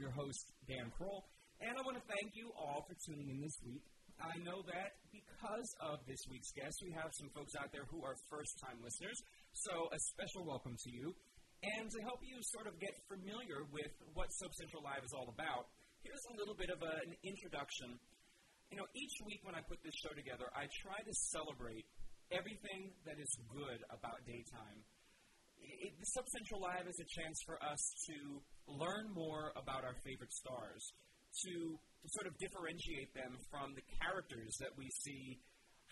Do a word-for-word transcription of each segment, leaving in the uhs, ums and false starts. I'm your host, Dan Kroll, and I want to thank you all for tuning in this week. I know that because of this week's guest, we have some folks out there who are first-time listeners, so a special welcome to you. And to help you sort of get familiar with what Soap Central Live is all about, here's a little bit of a, an introduction. You know, each week when I put this show together, I try to celebrate everything that is good about daytime. It, the Soap Central Live is a chance for us to learn more about our favorite stars, to, to sort of differentiate them from the characters that we see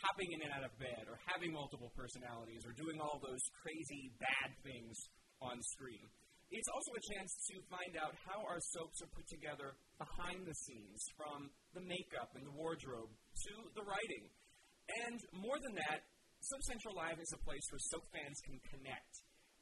hopping in and out of bed or having multiple personalities or doing all those crazy bad things on screen. It's also a chance to find out how our soaps are put together behind the scenes, from the makeup and the wardrobe to the writing. And more than that, Soap Central Live is a place where soap fans can connect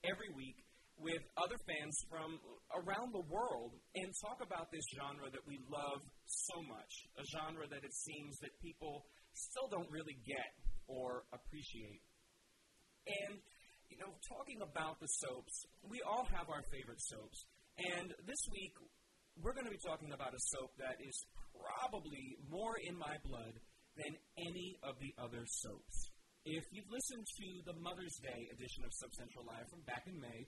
every week with other fans from around the world and talk about this genre that we love so much, a genre that it seems that people still don't really get or appreciate. And, you know, talking about the soaps, we all have our favorite soaps. And this week, we're going to be talking about a soap that is probably more in my blood than any of the other soaps. If you've listened to the Mother's Day edition of Soap Central Live from back in May,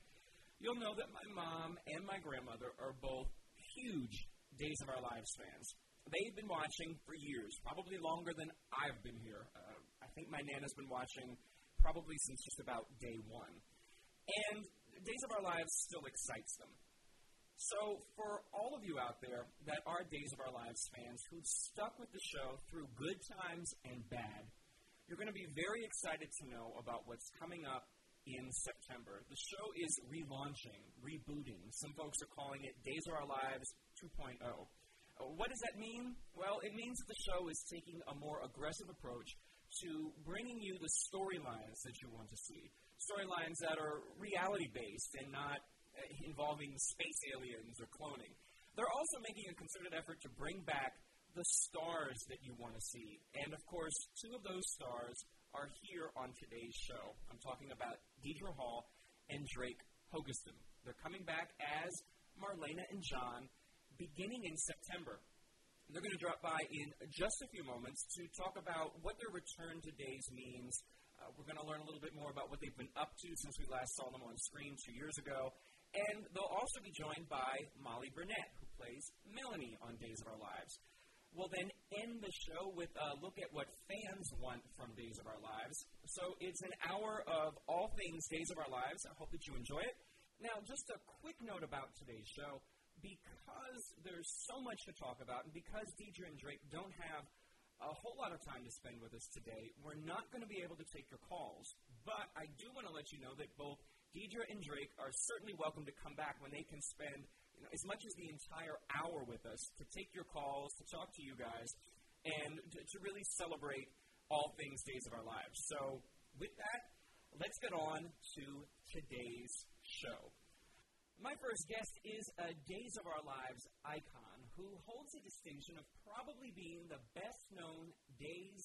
you'll know that my mom and my grandmother are both huge Days of Our Lives fans. They've been watching for years, probably longer than I've been here. Uh, I think my Nana's been watching probably since just about day one. And Days of Our Lives still excites them. So for all of you out there that are Days of Our Lives fans who've stuck with the show through good times and bad, you're going to be very excited to know about what's coming up in September. The show is relaunching, rebooting. Some folks are calling it Days of Our Lives two point oh. What does that mean? Well, it means the show is taking a more aggressive approach to bringing you the storylines that you want to see, storylines that are reality-based and not involving space aliens or cloning. They're also making a concerted effort to bring back the stars that you want to see. And, of course, two of those stars are here on today's show. I'm talking about Deidre Hall and Drake Hogestyn. They're coming back as Marlena and John beginning in September. They're going to drop by in just a few moments to talk about what their return to Days means. Uh, we're going to learn a little bit more about what they've been up to since we last saw them on screen two years ago. And they'll also be joined by Molly Burnett, who plays Melanie on Days of Our Lives. We'll then end the show with a look at what fans want from Days of Our Lives. So it's an hour of all things Days of Our Lives. I hope that you enjoy it. Now, just a quick note about today's show. Because there's so much to talk about, and because Deidre and Drake don't have a whole lot of time to spend with us today, we're not going to be able to take your calls. But I do want to let you know that both Deidre and Drake are certainly welcome to come back when they can spend, you know, as much as the entire hour with us to take your calls, to talk to you guys, and to, to really celebrate all things Days of Our Lives. So with that, let's get on to today's show. My first guest is a Days of Our Lives icon who holds the distinction of probably being the best-known Days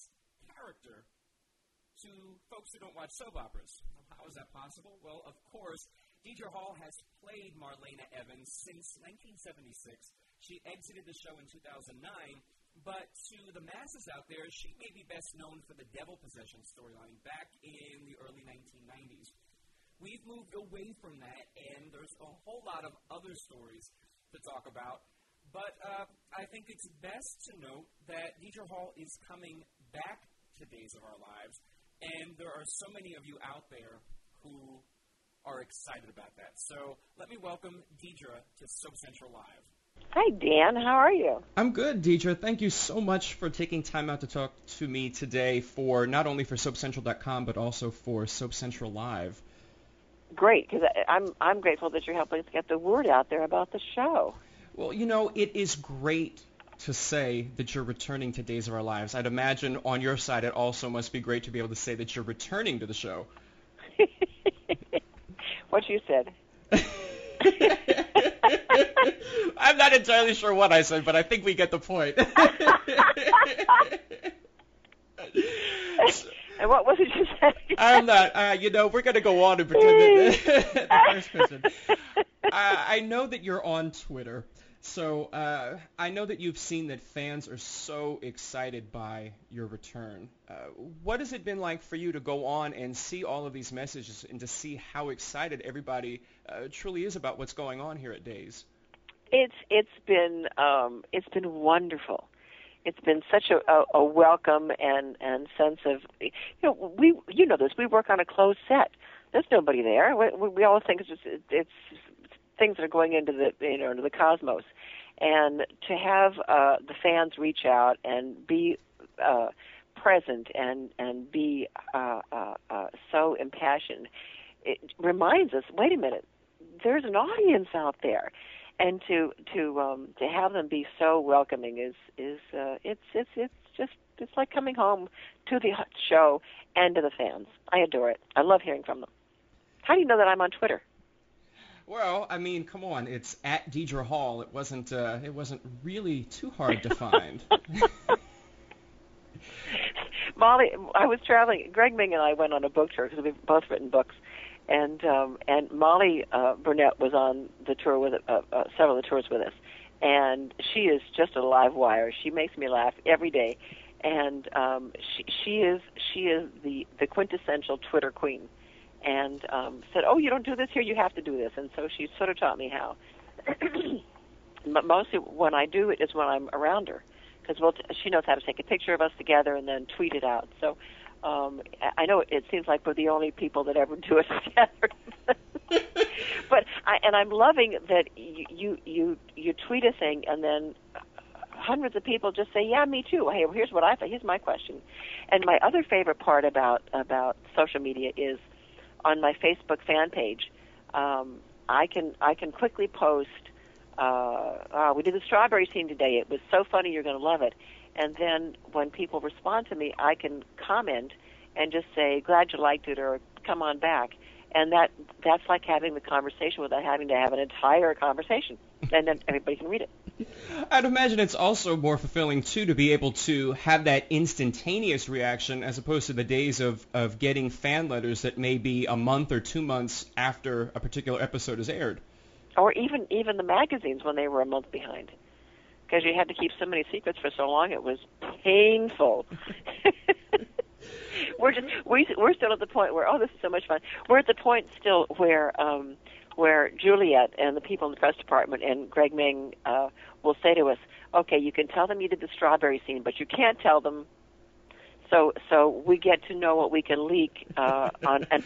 character to folks who don't watch soap operas. How is that possible? Well, of course, Deidre Hall has played Marlena Evans since nineteen seventy-six. She exited the show in two thousand nine, but to the masses out there, she may be best known for the devil possession storyline back in the early nineteen nineties. We've moved away from that, and there's a whole lot of other stories to talk about. But uh, I think it's best to note that Deidre Hall is coming back to Days of Our Lives, and there are so many of you out there who are excited about that. So let me welcome Deidre to Soap Central Live. Hi, Dan. How are you? I'm good, Deidre. Thank you so much for taking time out to talk to me today, for not only for Soap Central dot com, but also for Soap Central Live. Great, because I'm I'm grateful that you're helping us get the word out there about the show. Well, you know, it is great to say that you're returning to Days of Our Lives. I'd imagine on your side it also must be great to be able to say that you're returning to the show. What you said. I'm not entirely sure what I said, but I think we get the point. And what was it you said? I'm not, uh, you know, we're going to go on and pretend that the first person. Uh, I know that you're on Twitter, So uh, I know that you've seen that fans are so excited by your return. Uh, what has it been like for you to go on and see all of these messages and to see how excited everybody uh, truly is about what's going on here at Days? It's it's been um, it's been wonderful. It's been such a, a, a welcome and, and sense of, you know, we you know this. We work on a closed set. There's nobody there. We, we all think it's just, it, it's things that are going into the you know into the cosmos, and to have uh, the fans reach out and be uh, present and and be uh, uh, uh, so impassioned, it reminds us. Wait a minute, there's an audience out there. And to to um, to have them be so welcoming is is uh, it's it's it's just it's like coming home to the show and to the fans. I adore it. I love hearing from them. How do you know that I'm on Twitter? Well, I mean, come on, it's at Deidre Hall. It wasn't uh, it wasn't really too hard to find. Molly, I was traveling. Greg Ming and I went on a book tour because we've both written books. And um, and Molly uh, Burnett was on the tour with uh, uh, several of the tours with us, and she is just a live wire. She makes me laugh every day, and um, she she is she is the, the quintessential Twitter queen. And um, said, "Oh, you don't do this here. You have to do this." And so she sort of taught me how. But mostly when I do it is when I'm around her, because we'll t- she knows how to take a picture of us together and then tweet it out. So. Um, I know it seems like we're the only people that ever do it together, but I, and I'm loving that you, you you you tweet a thing and then hundreds of people just say, "Yeah, me too. Hey, here's what I thought. Here's my question." And my other favorite part about about social media is on my Facebook fan page. Um, I can I can quickly post. Uh, oh, we did the strawberry scene today. It was so funny. You're going to love it. And then when people respond to me, I can comment and just say, "Glad you liked it," or "Come on back." And that that's like having the conversation without having to have an entire conversation. And then everybody can read it. I'd imagine it's also more fulfilling, too, to be able to have that instantaneous reaction as opposed to the days of, of getting fan letters that may be a month or two months after a particular episode is aired. Or even, even the magazines when they were a month behind. Because you had to keep so many secrets for so long, it was painful. we're just we, we're still at the point where oh, this is so much fun. We're at the point still where um, where Juliet and the people in the press department and Greg Ming uh, will say to us, "Okay, you can tell them you did the strawberry scene, but you can't tell them." So so we get to know what we can leak uh, on. And-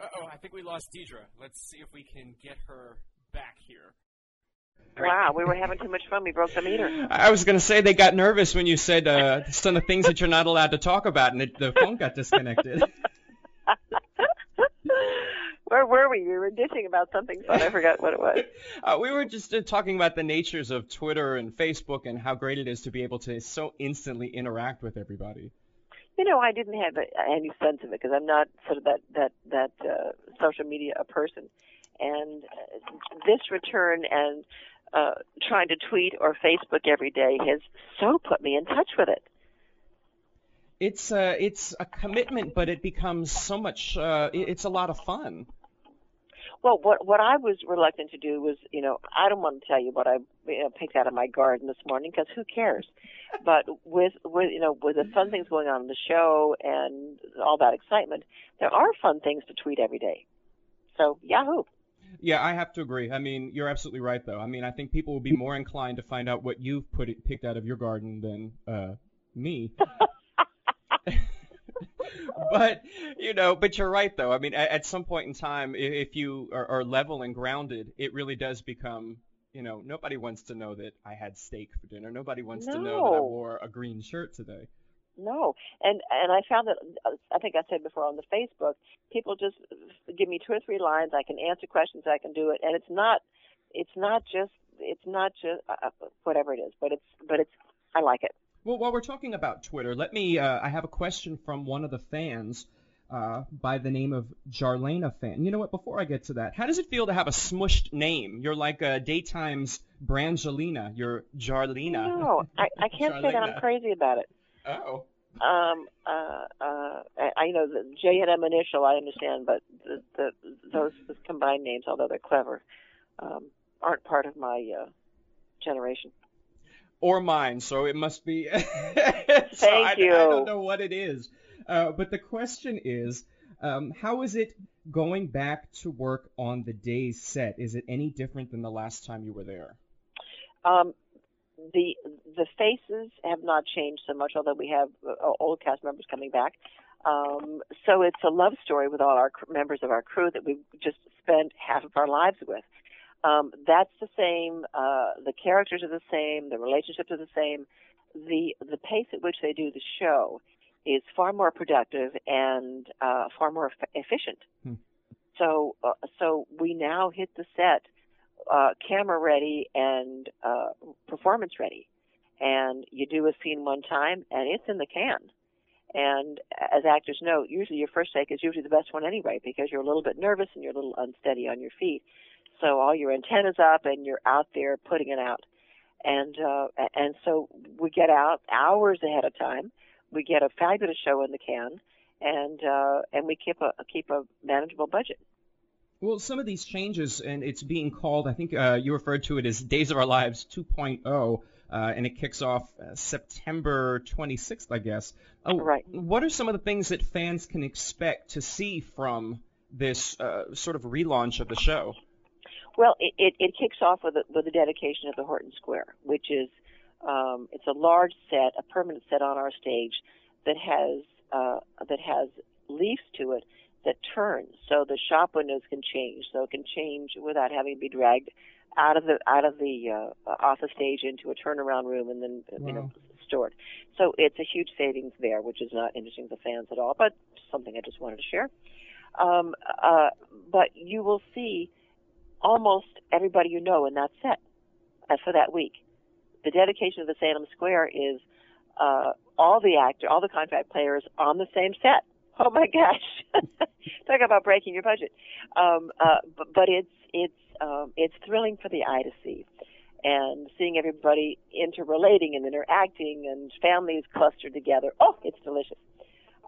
uh oh, I think we lost Deidre. Let's see if we can get her back here. Wow, we were having too much fun. We broke the meter. I was going to say they got nervous when you said uh, some of the things that you're not allowed to talk about, and it, the phone got disconnected. Where were we? We were dishing about something fun. I forgot what it was. Uh, we were just uh, talking about the natures of Twitter and Facebook and how great it is to be able to so instantly interact with everybody. You know, I didn't have a, any sense of it because I'm not sort of that, that, that uh, social media person. And this return and uh, trying to tweet or Facebook every day has so put me in touch with it. It's a, it's a commitment, but it becomes so much, uh, it's a lot of fun. Well, what what I was reluctant to do was, you know, I don't want to tell you what I you know, picked out of my garden this morning because who cares? But with, with, you know, with the fun things going on in the show and all that excitement, there are fun things to tweet every day. So, yahoo. Yeah, I have to agree. I mean, you're absolutely right, though. I mean, I think people will be more inclined to find out what you've put it, picked out of your garden than uh, me. But, you know, but you're right, though. I mean, at, at some point in time, if you are, are level and grounded, it really does become, you know, nobody wants to know that I had steak for dinner. Nobody wants no. to know that I wore a green shirt today. No, and and I found that, I think I said before on the Facebook, people just give me two or three lines, I can answer questions, I can do it, and it's not, it's not just, it's not just uh, whatever it is, but it's, but it's, I like it. Well, while we're talking about Twitter, let me, uh, I have a question from one of the fans uh, by the name of Jarlena fan. You know what, before I get to that, how does it feel to have a smushed name? You're like uh, Daytime's Brangelina, you're Jarlena. No, I, I can't say that, I'm crazy about it. Oh. Um, uh, uh, I, I you know the J and M initial I understand, but the, the those combined names, although they're clever, um, aren't part of my uh, generation. Or mine, so it must be. so Thank you. I, I don't know what it is. Uh, but the question is, um, how is it going back to work on the DAYS set? Is it any different than the last time you were there? Um, the the faces have not changed so much, although we have uh, old cast members coming back. Um, so it's a love story with all our members of our crew that we just spent half of our lives with. Um, that's the same. Uh, the characters are the same. The relationships are the same. The the pace at which they do the show is far more productive and uh, far more f- efficient. Hmm. So uh, so we now hit the set uh, camera ready and uh, performance ready. And you do a scene one time, and it's in the can. And as actors know, usually your first take is usually the best one anyway, because you're a little bit nervous and you're a little unsteady on your feet. So all your antennas up, and you're out there putting it out. And uh, and so we get out hours ahead of time. We get a fabulous show in the can, and uh, and we keep a keep a manageable budget. Well, some of these changes, and it's being called, I think uh, you referred to it as Days of Our Lives two point oh, uh, and it kicks off uh, September twenty-sixth, I guess. Oh, right. What are some of the things that fans can expect to see from this uh, sort of relaunch of the show? Well, it, it, it kicks off with a, with the dedication of the Horton Square, which is um, it's a large set, a permanent set on our stage that has uh, that has leaves to it that turn, so the shop windows can change, so it can change without having to be dragged out of the out of the uh, off the stage into a turnaround room and then wow. you know stored. So it's a huge savings there, which is not interesting to fans at all, but something I just wanted to share. Um, uh, but you will see almost everybody you know in that set uh, for that week. The dedication of the Salem Square is uh, all the actor, all the contract players on the same set. Oh my gosh! Talk about breaking your budget. Um, uh, but, but it's it's um, it's thrilling for the eye to see, and seeing everybody interrelating and interacting and families clustered together. Oh, it's delicious.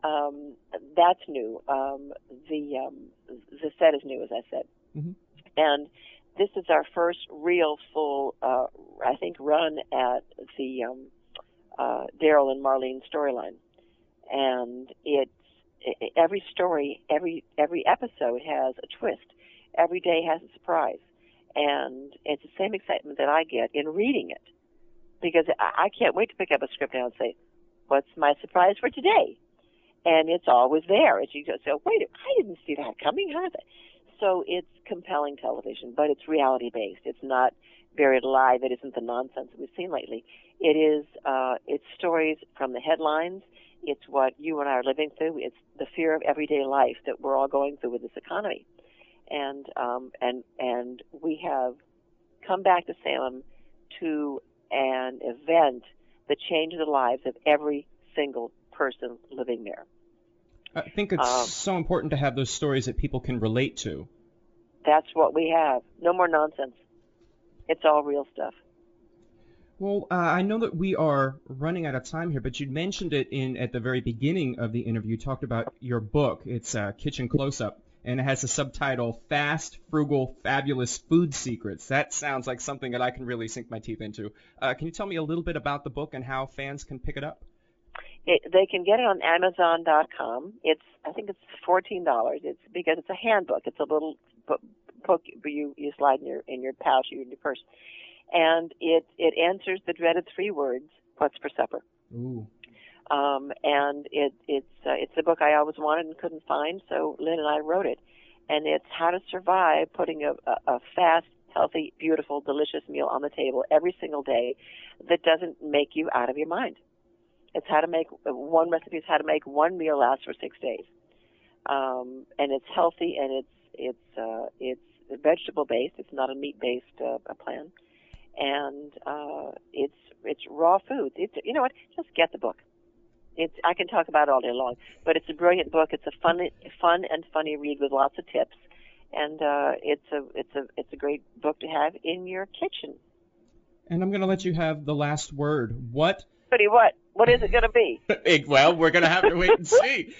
Um, that's new. Um, the um, the set is new, as I said. Mm-hmm. And this is our first real full, uh, I think, run at the um, uh, Daryl and Marlene storyline. And it's it, every story, every every episode has a twist. Every day has a surprise. And it's the same excitement that I get in reading it. Because I, I can't wait to pick up a script now and say, what's my surprise for today? And it's always there. As you go, so wait, I didn't see that coming, huh? So it's compelling television, but it's reality-based. It's not buried alive. It isn't the nonsense that we've seen lately. It is, uh, it's stories from the headlines. It's what you and I are living through. It's the fear of everyday life that we're all going through with this economy. And um, and and we have come back to Salem to an event that changes the lives of every single person living there. I think it's um, so important to have those stories that people can relate to. That's what we have. No more nonsense. It's all real stuff. Well, uh, I know that we are running out of time here, but you mentioned it in at the very beginning of the interview. You talked about your book. It's uh, Kitchen Close-Up, and it has the subtitle Fast, Frugal, Fabulous Food Secrets. That sounds like something that I can really sink my teeth into. Uh, can you tell me a little bit about the book and how fans can pick it up? It, they can get it on Amazon dot com. It's I think it's fourteen dollars. It's because it's a handbook. It's a little book, book you you slide in your in your pouch or in your purse, and it it answers the dreaded three words: what's for supper? Ooh. Um, and it it's uh, it's the book I always wanted and couldn't find, so Lynn and I wrote it, and it's how to survive putting a, a, a fast, healthy, beautiful, delicious meal on the table every single day that doesn't make you out of your mind. It's how to make one recipe is how to make one meal last for six days, um, and it's healthy and it's it's uh, it's vegetable based. It's not a meat based uh, plan, and uh, it's it's raw foods. It's you know what? Just get the book. It's I can talk about it all day long, but it's a brilliant book. It's a fun fun and funny read with lots of tips, and uh, it's a it's a it's a great book to have in your kitchen. And I'm going to let you have the last word. What? What? What is it going to be? Well, we're going to have to wait and see.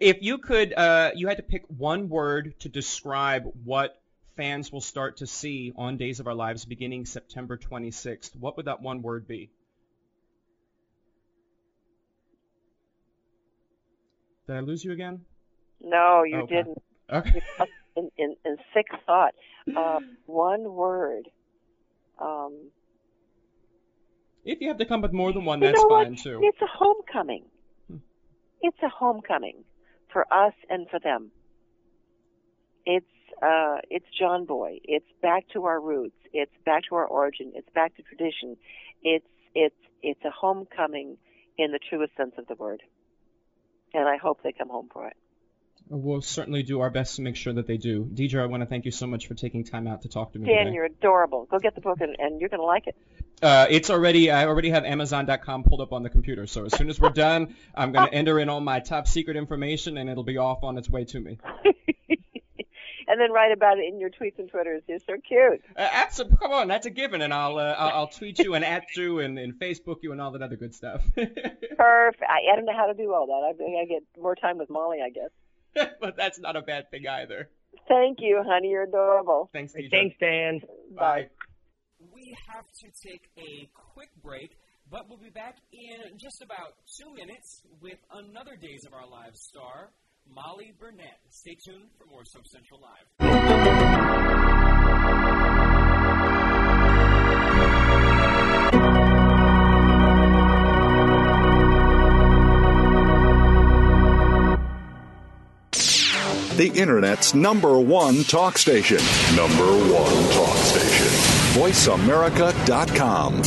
If you could, uh, you had to pick one word to describe what fans will start to see on Days of Our Lives beginning September twenty-sixth, what would that one word be? Did I lose you again? No, you okay. didn't. Okay. In, in, in sick thought. Uh, one word. Um, if you have to come with more than one, that's fine, what? too. It's a homecoming. Hmm. It's a homecoming for us and for them. It's uh, it's John Boy. It's back to our roots. It's back to our origin. It's back to tradition. It's it's it's a homecoming in the truest sense of the word. And I hope they come home for it. We'll certainly do our best to make sure that they do. Deidre, I want to thank you so much for taking time out to talk to me Dan, today. Dan, you're adorable. Go get the book, and, and you're going to like it. Uh, it's already, I already have Amazon dot com pulled up on the computer. So as soon as we're done, I'm going to enter in all my top secret information, and it'll be off on its way to me. And then write about it in your tweets and Twitters. You're so cute. Uh, absolutely. Come on, that's a given. And I'll uh, I'll, I'll tweet you and at you and, and Facebook you and all that other good stuff. Perfect. I, I don't know how to do all that. I think I get more time with Molly, I guess. But that's not a bad thing either. Thank you, honey. You're adorable. Thanks, D J. Thanks, Dan. Bye. Bye. We have to take a quick break, but we'll be back in just about two minutes with another Days of Our Lives star, Molly Burnett. Stay tuned for more Soap Central Live. The Internet's number one talk station. Number one talk station. voice america dot com.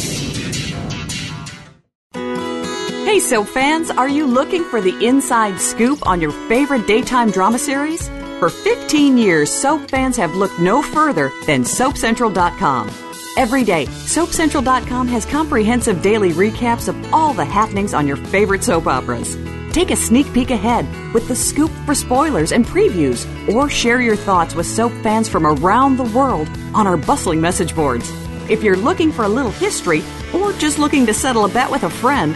Hey, Soap fans, are you looking for the inside scoop on your favorite daytime drama series? For fifteen years, Soap fans have looked no further than Soap Central dot com. Every day, Soap Central dot com has comprehensive daily recaps of all the happenings on your favorite soap operas. Take a sneak peek ahead with the scoop for spoilers and previews, or share your thoughts with Soap fans from around the world on our bustling message boards. If you're looking for a little history or just looking to settle a bet with a friend,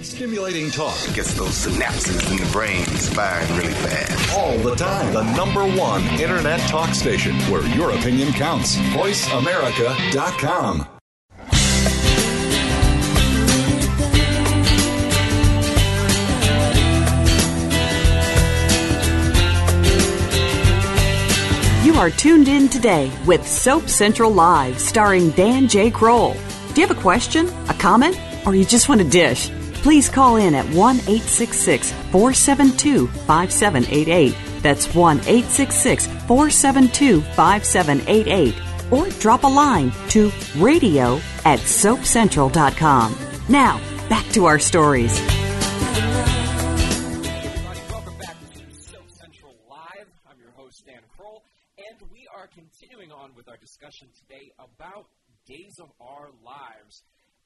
Stimulating talk gets those synapses in the brain firing really fast. All the time. The number one internet talk station where your opinion counts. voice america dot com. You are tuned in today with Soap Central Live, starring Dan J. Kroll. Do you have a question, a comment, or you just want to dish? Please call in at one eight six six, four seven two, five seven eight eight. That's one eight six six, four seven two, five seven eight eight. Or drop a line to radio at soap central dot com. Now, back to our stories. Welcome back to Soap Central Live. I'm your host, Dan Kroll, and we are continuing on with our discussion today about Days of Our Lives.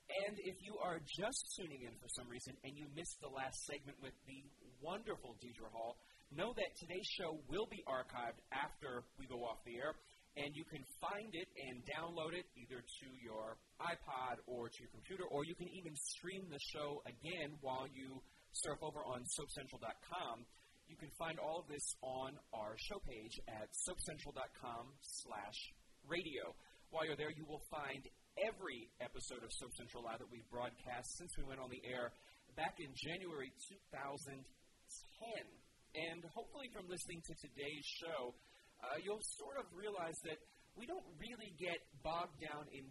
And if you are just tuning in for some reason and you missed the last segment with the wonderful Deidre Hall, know that today's show will be archived after we go off the air, and you can find it and download it either to your iPod or to your computer, or you can even stream the show again while you surf over on soap central dot com. You can find all of this on our show page at soap central dot com slash radio. While you're there, you will find every episode of Soap Central Live that we've broadcast since we went on the air back in January two thousand ten. And hopefully from listening to today's show, uh, you'll sort of realize that we don't really get bogged down in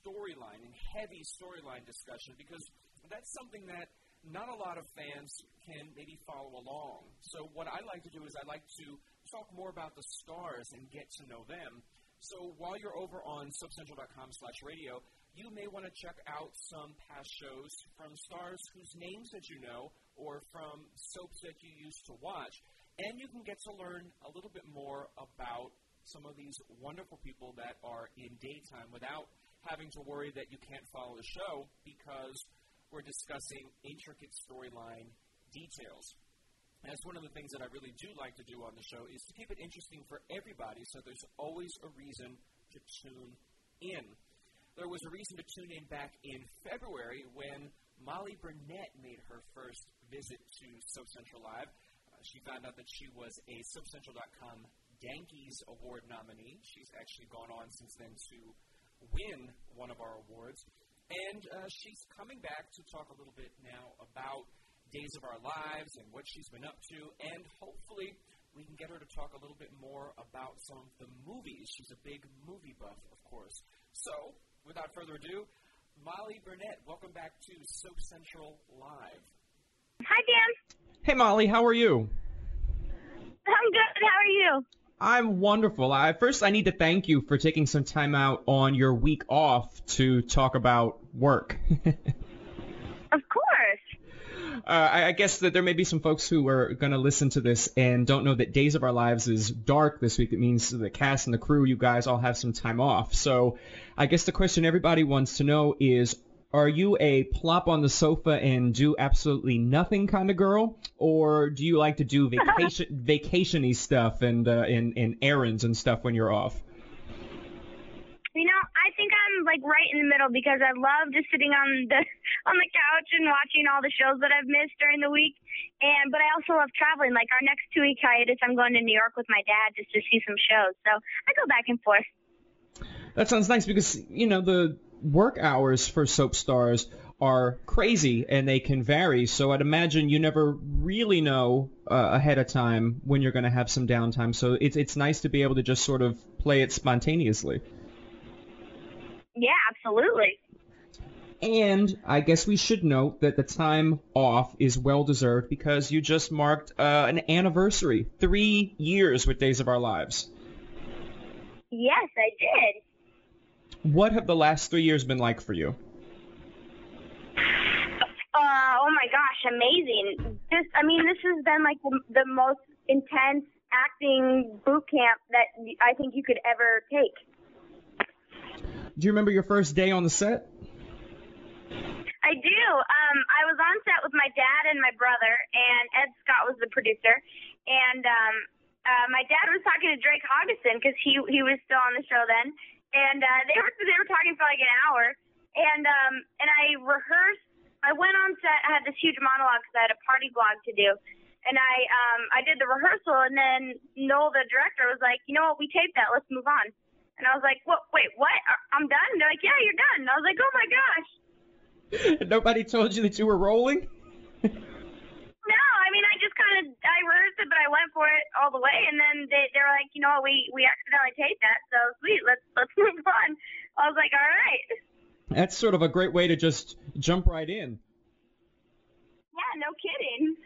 storyline, in heavy storyline discussion, because that's something that not a lot of fans can maybe follow along. So what I like to do is I like to talk more about the stars and get to know them. So while you're over on soap central dot com slash radio, you may want to check out some past shows from stars whose names that you know or from soaps that you used to watch, and you can get to learn a little bit more about some of these wonderful people that are in daytime without having to worry that you can't follow the show because we're discussing intricate storyline details. And that's one of the things that I really do like to do on the show, is to keep it interesting for everybody so there's always a reason to tune in. There was a reason to tune in back in February when Molly Burnett made her first visit to Soap Central Live. Uh, she found out that she was a Soap Central dot com Dankies Award nominee. She's actually gone on since then to win one of our awards. And uh, she's coming back to talk a little bit now about Days of Our Lives and what she's been up to. And hopefully we can get her to talk a little bit more about some of the movies. She's a big movie buff, of course. So, without further ado, Molly Burnett, welcome back to Soap Central Live. Hi, Dan. Hey, Molly. How are you? I'm good. How are you? I'm wonderful. I, first, I need to thank you for taking some time out on your week off to talk about work. Of course. Uh, I, I guess that there may be some folks who are going to listen to this and don't know that Days of Our Lives is dark this week. It means the cast and the crew, you guys all have some time off. So I guess the question everybody wants to know is, are you a plop on the sofa and do absolutely nothing kind of girl, or do you like to do vacation vacation-y stuff and, uh, and and errands and stuff when you're off? You know, I think I'm like right in the middle because I love just sitting on the on the couch and watching all the shows that I've missed during the week, and but I also love traveling. Like our next two week hiatus, I'm going to New York with my dad just to see some shows. So I go back and forth. That sounds nice because you know the. Work hours for soap stars are crazy and they can vary, so I'd imagine you never really know uh, ahead of time when you're going to have some downtime, so it's it's nice to be able to just sort of play it spontaneously. Yeah, absolutely. And I guess we should note that the time off is well-deserved because you just marked uh, an anniversary, three years with Days of Our Lives. Yes, I did. What have the last three years been like for you? Uh, oh, my gosh, amazing. This, I mean, this has been like the, the most intense acting boot camp that I think you could ever take. Do you remember your first day on the set? I do. Um, I was on set with my dad and my brother, and Ed Scott was the producer. And um, uh, my dad was talking to Drake Hogestyn because he, he was still on the show then. And uh, they were they were talking for like an hour, and um and I rehearsed. I went on set. I had this huge monologue because I had a party blog to do, and I um I did the rehearsal, and then Noel, the director, was like, you know what, we taped that. Let's move on. And I was like, what? Wait, what? I'm done. And they're like, yeah, you're done. And I was like, oh my gosh. Nobody told you that you were rolling? No, I mean, I just kind of I rehearsed it, but I went for it all the way, and then they they were like, you know what, we we accidentally taped that, so sweet, let's let's move on. I was like, all right. That's sort of a great way to just jump right in. Yeah, no kidding.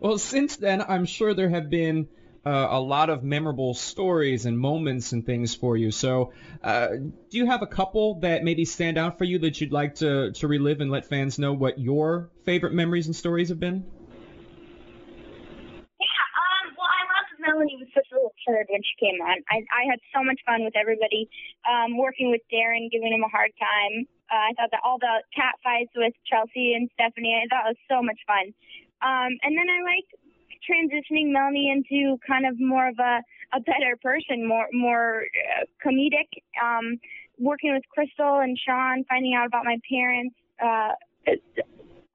Well, since then, I'm sure there have been uh, a lot of memorable stories and moments and things for you. So, uh, do you have a couple that maybe stand out for you that you'd like to to relive and let fans know what your favorite memories and stories have been? Melanie was such a little turd when she came on. I, I had so much fun with everybody, um, working with Darren, giving him a hard time. Uh, I thought that all the cat fights with Chelsea and Stephanie, I thought it was so much fun. Um, and then I liked transitioning Melanie into kind of more of a, a better person, more more uh, comedic, um, working with Crystal and Sean, finding out about my parents. Uh,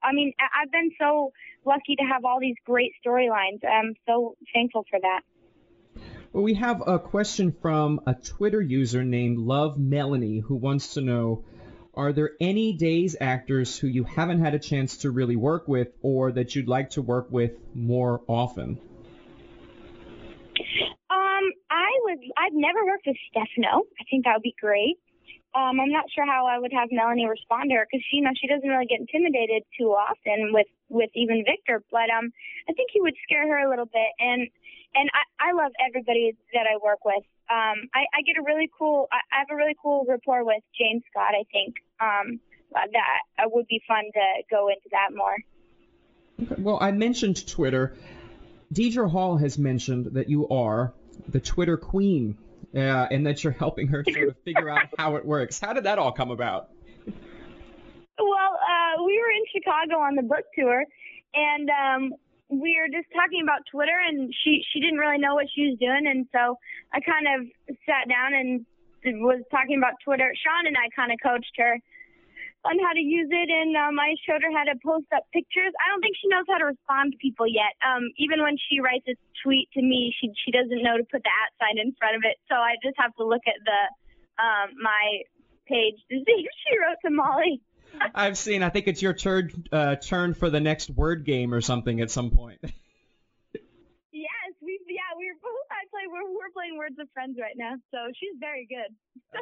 I mean, I've been so lucky to have all these great storylines. I'm so thankful for that. Well, we have a question from a Twitter user named Love Melanie who wants to know, are there any Days actors who you haven't had a chance to really work with or that you'd like to work with more often? Um, I would, I've never worked with Stefano. I think that would be great. Um, I'm not sure how I would have Melanie respond to her because she, you know, she doesn't really get intimidated too often with, with even Victor. But um, I think he would scare her a little bit. And and I, I love everybody that I work with. Um, I, I get a really cool, I, I have a really cool rapport with James Scott. I think um, that would be fun to go into that more. Okay. Well, I mentioned Twitter. Deidre Hall has mentioned that you are the Twitter queen. Yeah, and that you're helping her sort of figure out how it works. How did that all come about? Well, uh, we were in Chicago on the book tour, and um, we were just talking about Twitter, and she, she didn't really know what she was doing, and so I kind of sat down and was talking about Twitter. Sean and I kind of coached her on how to use it, and um, I showed her how to post up pictures. I don't think she knows how to respond to people yet. Um, even when she writes a tweet to me, she she doesn't know to put the at sign in front of it, so I just have to look at the um, my page to see if she wrote to Molly. I've seen, I think it's your turn, uh, turn for the next word game or something at some point. Yes, we, yeah, we're both, I play, we're, we're playing Words with Friends right now, so she's very good. uh,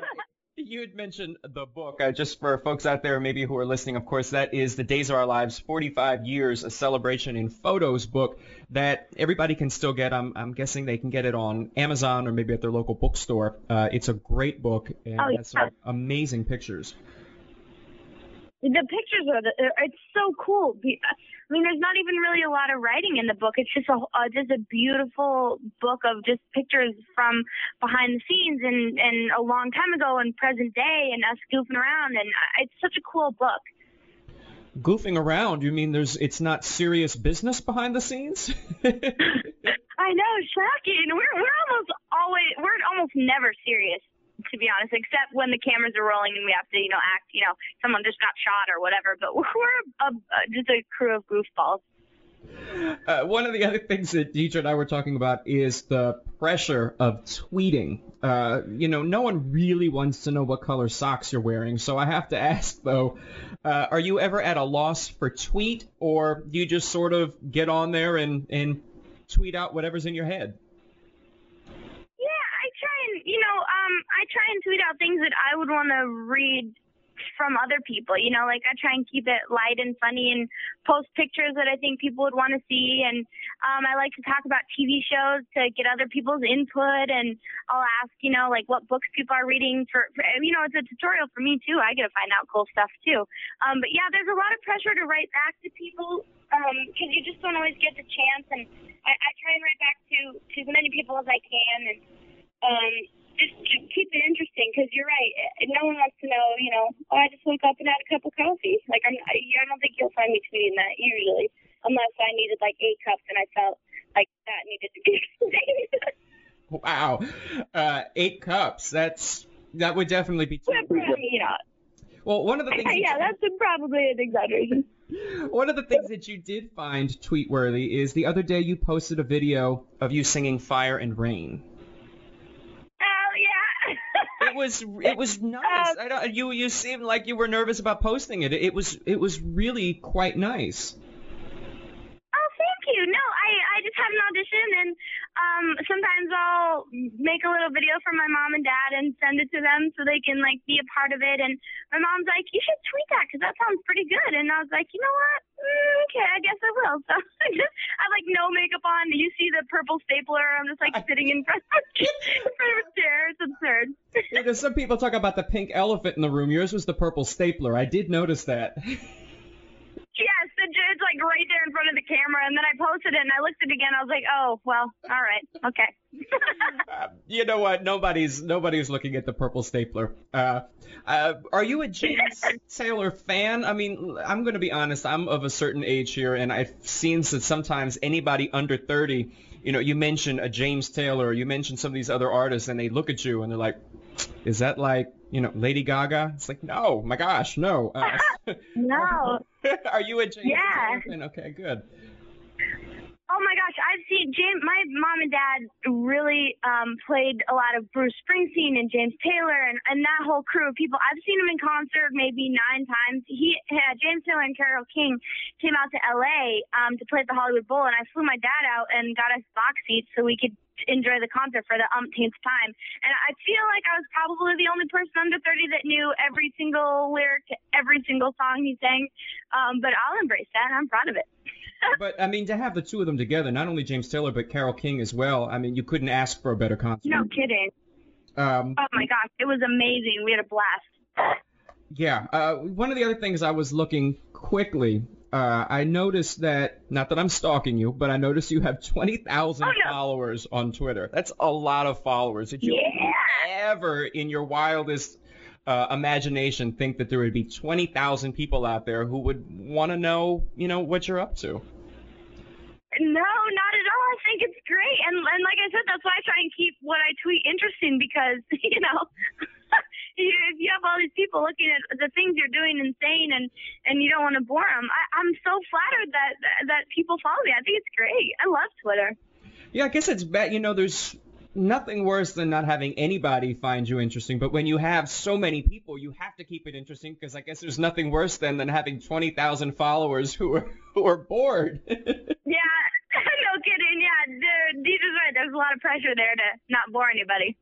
you had mentioned the book, uh, just for folks out there maybe who are listening, of course, that is the Days of Our Lives, forty-five years, a celebration in photos book that everybody can still get. I'm, I'm guessing they can get it on Amazon or maybe at their local bookstore. Uh, it's a great book, and oh, yeah. Has some amazing pictures. The pictures are the, it's so cool. I mean, there's not even really a lot of writing in the book. It's just a uh, just a beautiful book of just pictures from behind the scenes and, and a long time ago and present day and us goofing around. And it's such a cool book. Goofing around? You mean there's it's not serious business behind the scenes? I know, shocking. We're we're almost always we're almost never serious, to be honest, except when the cameras are rolling and we have to, you know, act, you know, someone just got shot or whatever. But we're a, a, just a crew of goofballs. Uh, one of the other things that Deidre and I were talking about is the pressure of tweeting. Uh, you know, no one really wants to know what color socks you're wearing. So I have to ask, though, uh, are you ever at a loss for tweet, or do you just sort of get on there and, and tweet out whatever's in your head? You know, um, I try and tweet out things that I would want to read from other people. You know, like I try and keep it light and funny and post pictures that I think people would want to see. And um, I like to talk about T V shows to get other people's input. And I'll ask, you know, like what books people are reading for, for you know, it's a tutorial for me, too. I get to find out cool stuff, too. Um, but, yeah, there's a lot of pressure to write back to people because um, you just don't always get the chance. And I, I try and write back to, to as many people as I can. And Um, just keep it interesting, because you're right. No one wants to know, you know, oh, I just woke up and had a cup of coffee. Like, I'm, I, I don't think you'll find me tweeting that usually, unless I needed like eight cups and I felt like that needed to be explained. Wow, uh, eight cups. That's that would definitely be. Well, probably, you know. Well, one of the things. yeah, that's a, probably an exaggeration. One of the things that you did find tweet worthy is the other day you posted a video of you singing "Fire and Rain." It was it was nice. Uh, I don't, you you seemed like you were nervous about posting it. It was it was really quite nice. Oh, thank you. No, I, I just had an audition, and um, sometimes I'll make a little video for my mom and dad and send it to them so they can like be a part of it. And my mom's like, you should tweet that because that sounds pretty good. And I was like, you know what? Mm, okay, I guess I will. So I just I have like no makeup on. You see the purple stapler? I'm just like I, sitting in front of a chair. It's absurd. Yeah, there's some people talk about the pink elephant in the room. Yours was the purple stapler. I did notice that. Yes, it's like right there in front of the camera, and then I posted it, and I looked at it again. I was like, oh, well, all right, okay. uh, you know what? Nobody's nobody's looking at the purple stapler. Uh, uh, are you a James Taylor fan? I mean, I'm going to be honest. I'm of a certain age here, and I've seen that sometimes anybody under thirty, you know, you mention a James Taylor, or you mention some of these other artists, and they look at you, and they're like, is that like, you know, Lady Gaga? It's like, no, my gosh, no. Uh, no. Are you a James yeah. Taylor? Okay, good. Oh, my gosh. I've seen James. My mom and dad really um, played a lot of Bruce Springsteen and James Taylor and, and that whole crew of people. I've seen him in concert maybe nine times. He, uh, James Taylor and Carole King came out to L A Um, to play at the Hollywood Bowl, and I flew my dad out and got us box seats so we could enjoy the concert for the umpteenth time. And I feel like I was probably the only person under thirty that knew every single lyric to every single song he sang. Um, but I'll embrace that. I'm proud of it. But, I mean, to have the two of them together, not only James Taylor but Carole King as well, I mean, you couldn't ask for a better concert. No kidding. Um, oh, my gosh. It was amazing. We had a blast. Yeah. Uh, one of the other things I was looking quickly – Uh, I noticed that, not that I'm stalking you, but I noticed you have twenty thousand oh, no. followers on Twitter. That's a lot of followers. Did you, yeah. ever in your wildest uh, imagination think that there would be twenty thousand people out there who would want to know, you know, what you're up to? No, not at all. I think it's great. And, and like I said, that's why I try and keep what I tweet interesting because, you know, you, you have all these people looking at the things you're doing and saying, and, and you don't want to bore them. I, I'm so flattered that, that, that people follow me. I think it's great. I love Twitter. Yeah, I guess it's bad. You know, there's nothing worse than not having anybody find you interesting. But when you have so many people, you have to keep it interesting because I guess there's nothing worse than, than having twenty thousand followers who are, who are bored. Yeah. No kidding, yeah, Deidre's right. There's a lot of pressure there to not bore anybody.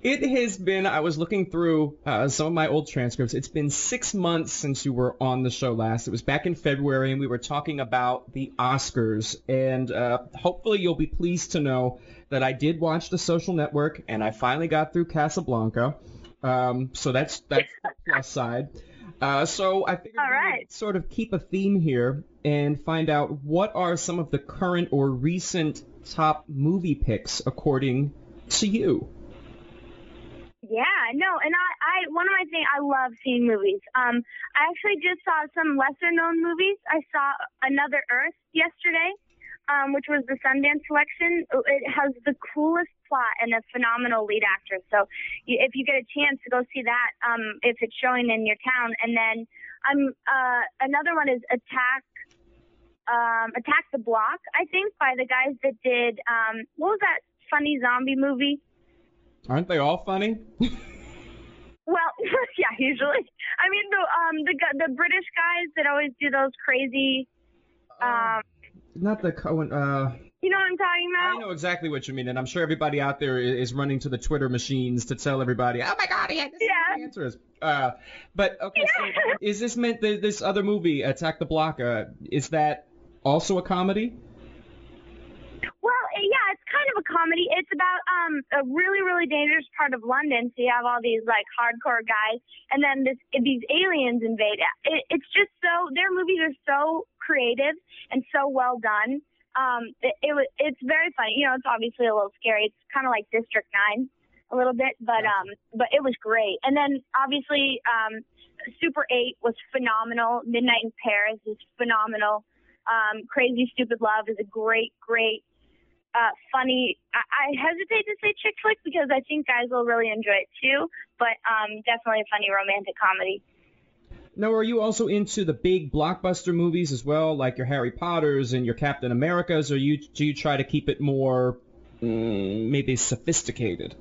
It has been, I was looking through uh, some of my old transcripts, it's been six months since you were on the show last. It was back in February, and we were talking about the Oscars, and uh, hopefully you'll be pleased to know that I did watch The Social Network, and I finally got through Casablanca, um, so that's, that's the plus side. Uh, so I figured right. we'd sort of keep a theme here and find out what are some of the current or recent top movie picks according to you. Yeah, no, and I, I one of my things, I love seeing movies. Um, I actually just saw some lesser-known movies. I saw Another Earth yesterday, um, which was the Sundance selection. It has the coolest plot and a phenomenal lead actress. So if you get a chance to go see that, um, if it's showing in your town. And then um, uh, another one is Attack um, Attack the Block, I think, by the guys that did, um, what was that funny zombie movie? Aren't they all funny? Well, yeah, usually. I mean, the um, the the British guys that always do those crazy... Um, uh, not the Coen... Uh... You know what I'm talking about? I know exactly what you mean, and I'm sure everybody out there is running to the Twitter machines to tell everybody, oh my God, yeah, this yeah. is what the answer is. Uh, but, okay, yeah. So is this meant that this other movie, Attack the Block, uh, is that also a comedy? Well, yeah, it's kind of a comedy. It's about um, a really, really dangerous part of London, so you have all these, like, hardcore guys, and then this, these aliens invade. It, it's just so, their movies are so creative and so well done. Um, it, it it's very funny. You know, it's obviously a little scary. It's kind of like District nine a little bit, but um, but it was great. And then obviously, um, Super eight was phenomenal. Midnight in Paris is phenomenal. Um, Crazy Stupid Love is a great, great, uh, funny. I, I hesitate to say chick flick because I think guys will really enjoy it too. But um, definitely a funny romantic comedy. Now, are you also into the big blockbuster movies as well, like your Harry Potters and your Captain Americas, or you, do you try to keep it more mm, maybe sophisticated?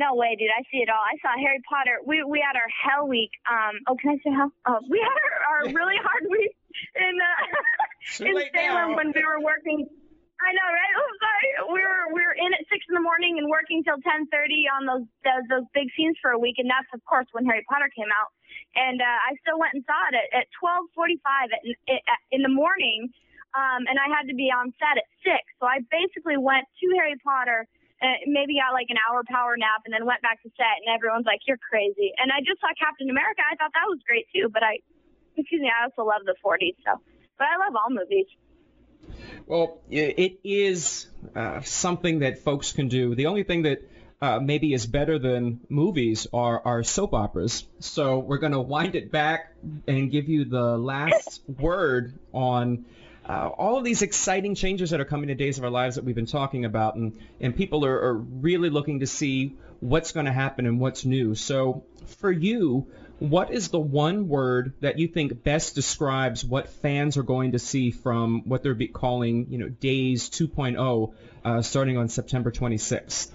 No way, dude. I see it all. I saw Harry Potter. We we had our Hell Week. Um, oh, can I say Hell? Oh, we had our, our really hard week in, uh, in Salem now. When we were working. I know, right? Oh, sorry. We were we were in at six in the morning and working till ten thirty on those, those those big scenes for a week, and that's of course when Harry Potter came out. And uh, I still went and saw it at, at twelve forty-five at, at, in the morning, um, and I had to be on set at six. So I basically went to Harry Potter, and maybe got like an hour power nap, and then went back to set. And everyone's like, "You're crazy!" And I just saw Captain America. I thought that was great too. But I, excuse me, I also love the forties. So, but I love all movies. Well, it is uh, something that folks can do. The only thing that uh, maybe is better than movies are, are soap operas. So we're going to wind it back and give you the last word on uh, all of these exciting changes that are coming to Days of Our Lives that we've been talking about. And, and people are, are really looking to see what's going to happen and what's new. So for you, what is the one word that you think best describes what fans are going to see from what they're be calling, you know, Days two point oh, uh, starting on September twenty-sixth?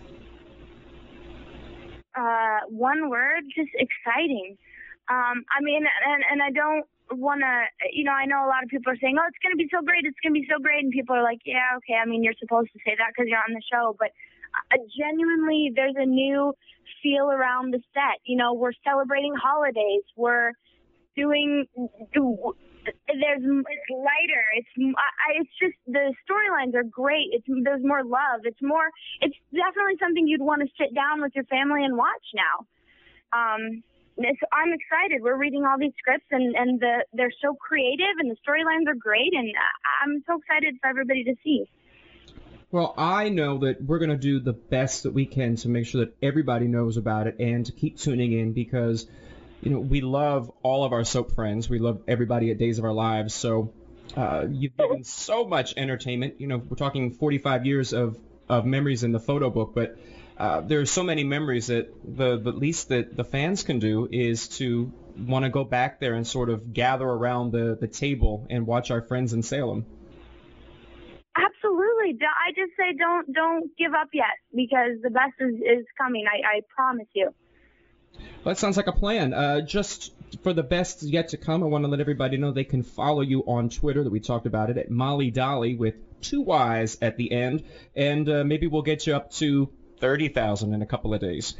Uh, one word, just exciting. Um, I mean, and, and I don't want to, you know, I know a lot of people are saying, oh, it's going to be so great, it's going to be so great, and people are like, yeah, okay, I mean, you're supposed to say that because you're on the show, but Uh, genuinely, there's a new feel around the set. You know, we're celebrating holidays. We're doing. Do, there's it's lighter. It's I, it's just the storylines are great. It's there's more love. It's more. It's definitely something you'd want to sit down with your family and watch now. Um, it's, I'm excited. We're reading all these scripts, and and the they're so creative, and the storylines are great, and I'm so excited for everybody to see. Well, I know that we're going to do the best that we can to make sure that everybody knows about it and to keep tuning in because, you know, we love all of our soap friends. We love everybody at Days of Our Lives. So uh, you've given so much entertainment. You know, we're talking forty-five years of, of memories in the photo book, but uh, there are so many memories that the, the least that the fans can do is to want to go back there and sort of gather around the, the table and watch our friends in Salem. Absolutely. I just say don't don't give up yet because the best is, is coming. I, I promise you. Well, that sounds like a plan. Uh, just for the best yet to come, I want to let everybody know they can follow you on Twitter that we talked about it at Molly Dolly with two Y's at the end. And uh, maybe we'll get you up to thirty thousand in a couple of days.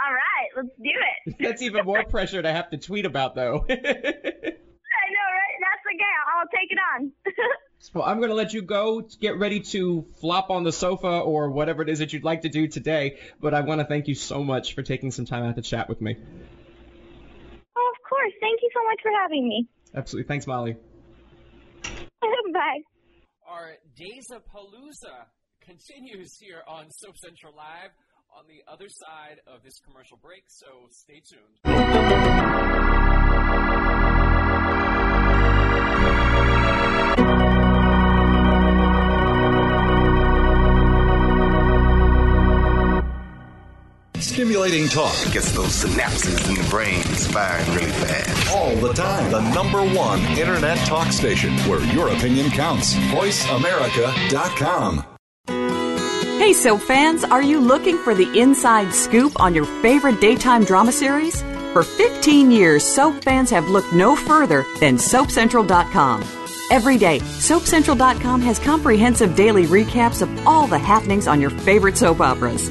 All right. Let's do it. That's even more pressure to have to tweet about, though. I know, right? That's okay. I'll take it on. Well, I'm going to let you go get ready to flop on the sofa or whatever it is that you'd like to do today. But I want to thank you so much for taking some time out to chat with me. Oh, of course. Thank you so much for having me. Absolutely. Thanks, Molly. Bye. Our Days of Palooza continues here on Soap Central Live on the other side of this commercial break. So stay tuned. Stimulating talk gets those synapses in the brain firing really fast. All the time. The number one internet talk station where your opinion counts. voice america dot com. Hey, Soap fans, are you looking for the inside scoop on your favorite daytime drama series? For fifteen years, Soap fans have looked no further than soap central dot com. Every day, soap central dot com has comprehensive daily recaps of all the happenings on your favorite soap operas.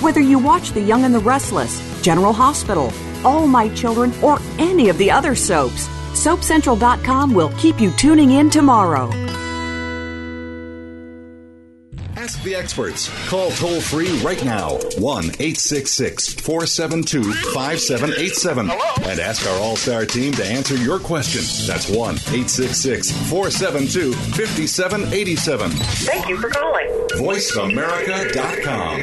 Whether you watch The Young and the Restless, General Hospital, All My Children, or any of the other soaps, soap central dot com will keep you tuning in tomorrow. Ask the experts. Call toll-free right now, one eight six six, four seven two, five seven eight seven. Hello? And ask our all-star team to answer your question. That's one eight six six, four seven two, five seven eight seven. Thank you for calling. voice america dot com.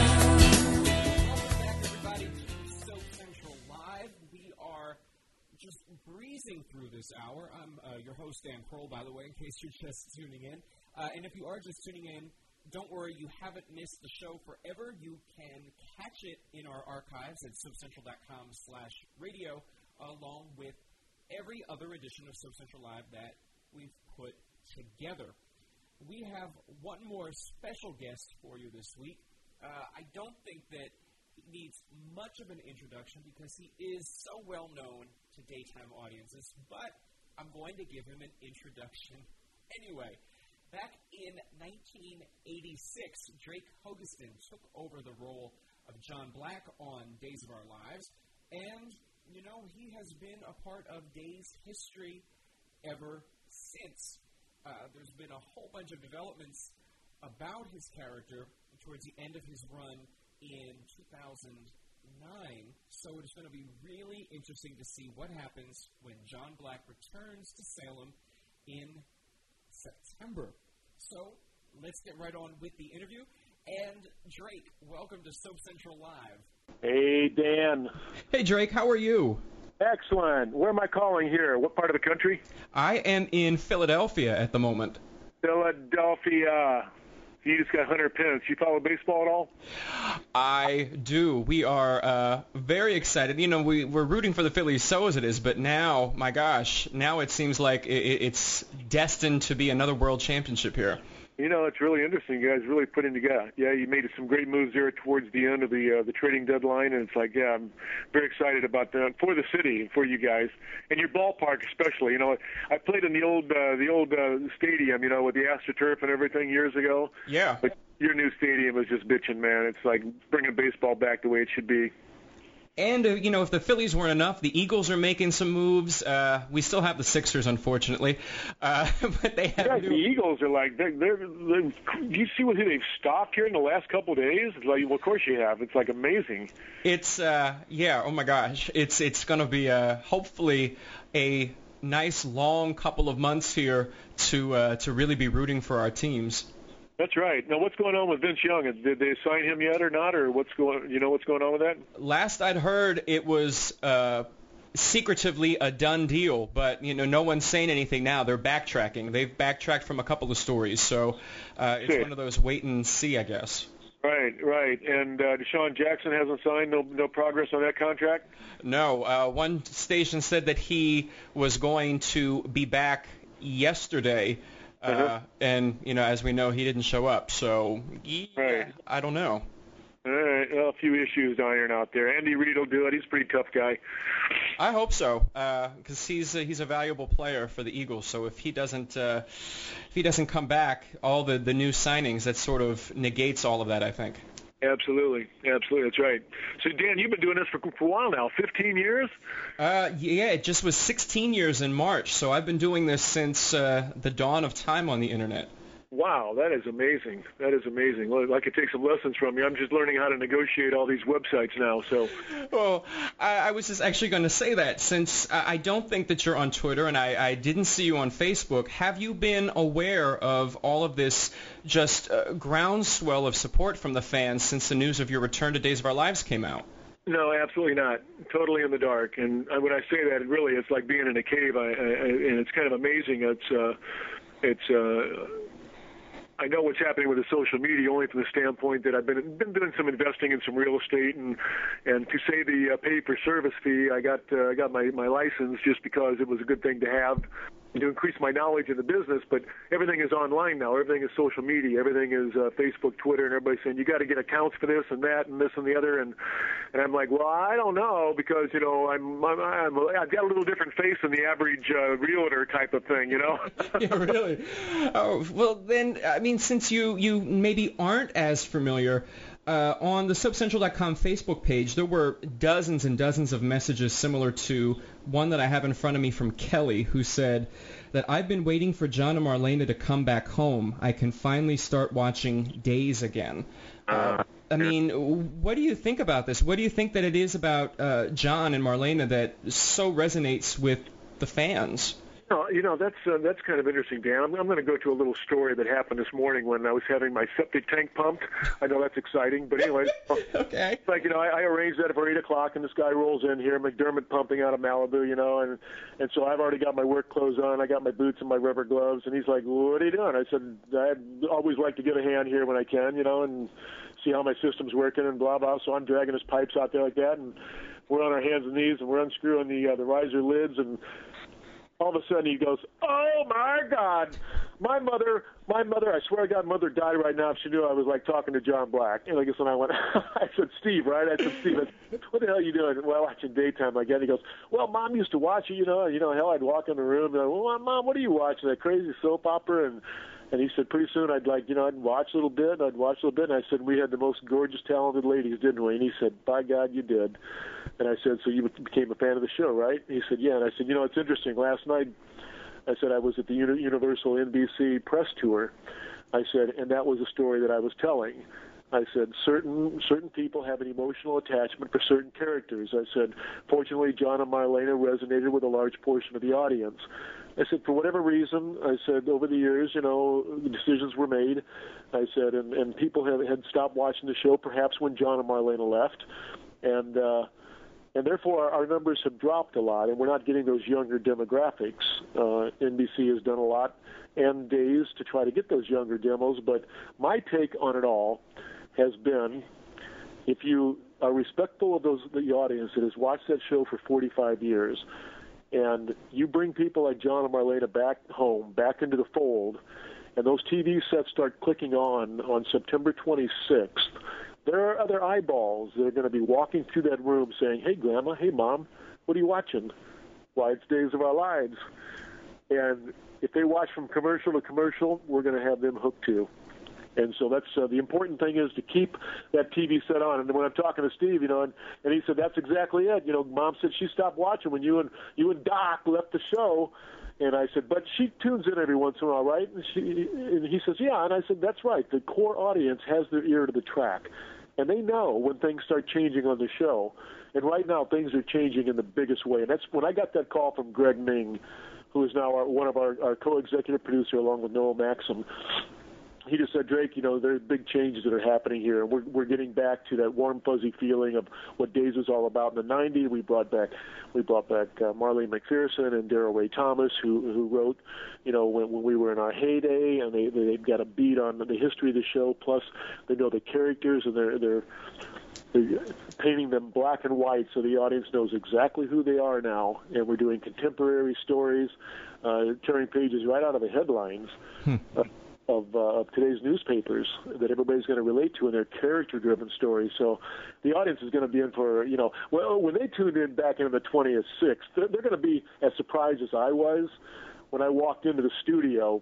Dan Kroll, by the way, in case you're just tuning in. Uh, and if you are just tuning in, don't worry, you haven't missed the show forever. You can catch it in our archives at soap central dot com slash radio, along with every other edition of Soap Central Live that we've put together. We have one more special guest for you this week. Uh, I don't think that it needs much of an introduction because he is so well known to daytime audiences, but I'm going to give him an introduction anyway. Back in nineteen eighty-six, Drake Hogestyn took over the role of John Black on Days of Our Lives, and, you know, he has been a part of Days history ever since. Uh, there's been a whole bunch of developments about his character towards the end of his run in two thousand nine, so it's going to be really interesting to see what happens when John Black returns to Salem in September. So let's get right on with the interview. And Drake, welcome to Soap Central Live. Hey, Dan. Hey, Drake. How are you? Excellent. Where am I calling here? What part of the country? I am in Philadelphia at the moment. Philadelphia. You just got Hunter Pence. You follow baseball at all? I do. We are uh, very excited. You know, we, we're rooting for the Phillies, so as it is, but now, my gosh, now it seems like it, it's destined to be another world championship here. You know, it's really interesting. You guys really putting together. Yeah, you made some great moves there towards the end of the uh, the trading deadline, and it's like, yeah, I'm very excited about that for the city, for you guys, and your ballpark especially. You know, I played in the old uh, the old uh, stadium, you know, with the AstroTurf and everything years ago. Yeah. But your new stadium is just bitching, man. It's like bringing baseball back the way it should be. And, uh, you know, if the Phillies weren't enough, the Eagles are making some moves. Uh, we still have the Sixers, unfortunately. Uh, but they have yeah, new... The Eagles are like, they're, they're, they're, do you see what they've stopped here in the last couple of days? It's like, well, of course you have. It's, like, amazing. It's, uh, yeah, oh, my gosh. It's it's going to be, uh, hopefully, a nice, long couple of months here to uh, to really be rooting for our teams. That's right. Now, what's going on with Vince Young? Did they sign him yet or not, or what's going? You know what's going on with that? Last I'd heard, it was uh, secretively a done deal, but you know, no one's saying anything now. They're backtracking. They've backtracked from a couple of stories, so uh, it's see. one of those wait and see, I guess. Right, right. And uh, Deshaun Jackson hasn't signed, no no progress on that contract? No. Uh, one station said that he was going to be back yesterday. Uh-huh. Uh, and, you know, as we know, he didn't show up, so yeah, right. I don't know. All right, well, a few issues to iron out there. Andy Reid will do it. He's a pretty tough guy. I hope so, because uh, he's, he's a valuable player for the Eagles, so if he doesn't uh, if he doesn't come back, all the, the new signings, that sort of negates all of that, I think. Absolutely, absolutely, that's right. So, Dan, you've been doing this for, for a while now, fifteen years? Uh, yeah, it just was sixteen years in March, so I've been doing this since uh, the dawn of time on the Internet. Wow, that is amazing. That is amazing. Well, I could take some lessons from you. I'm just learning how to negotiate all these websites now. So, well, I, I was just actually going to say that since I don't think that you're on Twitter and I, I didn't see you on Facebook, have you been aware of all of this just uh, groundswell of support from the fans since the news of your return to Days of Our Lives came out? No, absolutely not. Totally in the dark. And when I say that, really, it's like being in a cave, I, I, and it's kind of amazing. It's, uh, it's. Uh, I know what's happening with the social media only from the standpoint that I've been been doing some investing in some real estate and and to say the uh, pay for service fee, I got uh, I got my, my license just because it was a good thing to have to increase my knowledge in the business. But everything is online now. Everything is social media. Everything is uh, Facebook, Twitter, and everybody's saying you got to get accounts for this and that and this and the other. And and I'm like, well, I don't know because you know I'm I'm, I'm I've got a little different face than the average uh, realtor type of thing, you know. Yeah, really. Oh, well then I mean. Since you, you maybe aren't as familiar, uh, on the Soap Central dot com Facebook page, there were dozens and dozens of messages similar to one that I have in front of me from Kelly, who said that I've been waiting for John and Marlena to come back home. I can finally start watching Days again. Uh, I mean, what do you think about this? What do you think that it is about uh, John and Marlena that so resonates with the fans? You know, that's uh, that's kind of interesting, Dan. I'm, I'm going to go to a little story that happened this morning when I was having my septic tank pumped. I know that's exciting, but anyway. Okay. Like, you know, I, I arranged that for eight o'clock, and this guy rolls in here, McDermott pumping out of Malibu, you know, and, and so I've already got my work clothes on. I got my boots and my rubber gloves, and he's like, what are you doing? I said, I always like to get a hand here when I can, you know, and see how my system's working and blah, blah. So I'm dragging his pipes out there like that, and we're on our hands and knees, and we're unscrewing the uh, the riser lids, and all of a sudden he goes, oh, my God, my mother, my mother, I swear to God, mother died right now if she knew I was, like, talking to John Black. And I guess when I went, I said, Steve, right? I said, Steve, I said, what the hell are you doing? Well, watching daytime again. He goes, well, Mom used to watch it, you know. You know, hell, I'd walk in the room, and I'd go, well, Mom, what are you watching, that crazy soap opera? And and he said, pretty soon I'd, like, you know, I'd watch a little bit, and I'd watch a little bit. And I said, we had the most gorgeous, talented ladies, didn't we? And he said, by God, you did. And I said, so you became a fan of the show, right? And he said, yeah. And I said, you know, it's interesting. Last night, I said, I was at the Universal N B C press tour. I said, and that was a story that I was telling. I said, certain certain people have an emotional attachment for certain characters. I said, fortunately, John and Marlena resonated with a large portion of the audience. I said, for whatever reason, I said, over the years, you know, decisions were made. I said, and, and people had, had stopped watching the show perhaps when John and Marlena left. And, uh, And therefore, our numbers have dropped a lot, and we're not getting those younger demographics. Uh, N B C has done a lot, and Days, to try to get those younger demos. But my take on it all has been, if you are respectful of those the audience that has watched that show for forty-five years, and you bring people like John and Marlena back home, back into the fold, and those T V sets start clicking on on September twenty-sixth, there are other eyeballs that are going to be walking through that room saying, hey, Grandma, hey, Mom, what are you watching? Why, it's Days of Our Lives. And if they watch from commercial to commercial, we're going to have them hooked too. And so that's uh, the important thing is to keep that T V set on. And when I'm talking to Steve, you know, and, and he said, that's exactly it. You know, Mom said she stopped watching when you and you and Doc left the show. And I said, but she tunes in every once in a while, right? And, she, and he says, yeah. And I said, that's right. The core audience has their ear to the track. And they know when things start changing on the show. And right now, things are changing in the biggest way. And that's when I got that call from Greg Ming, who is now our, one of our, our co-executive producer along with Noel Maxim. He just said, Drake, you know, there are big changes that are happening here. We're we're getting back to that warm, fuzzy feeling of what Days was all about in the nineties. We brought back, we brought back uh, Marlene McPherson and Daryl Ray Thomas, who who wrote, you know, when, when we were in our heyday, and they they've got a beat on the history of the show. Plus, they know the characters, and they're they're, they're painting them black and white, so the audience knows exactly who they are now. And we're doing contemporary stories, uh, tearing pages right out of the headlines. Hmm. Uh, Of, uh, of today's newspapers that everybody's going to relate to in their character-driven stories. So the audience is going to be in for, you know, well, when they tuned in back in the twentieth, sixth, they're, they're going to be as surprised as I was when I walked into the studio.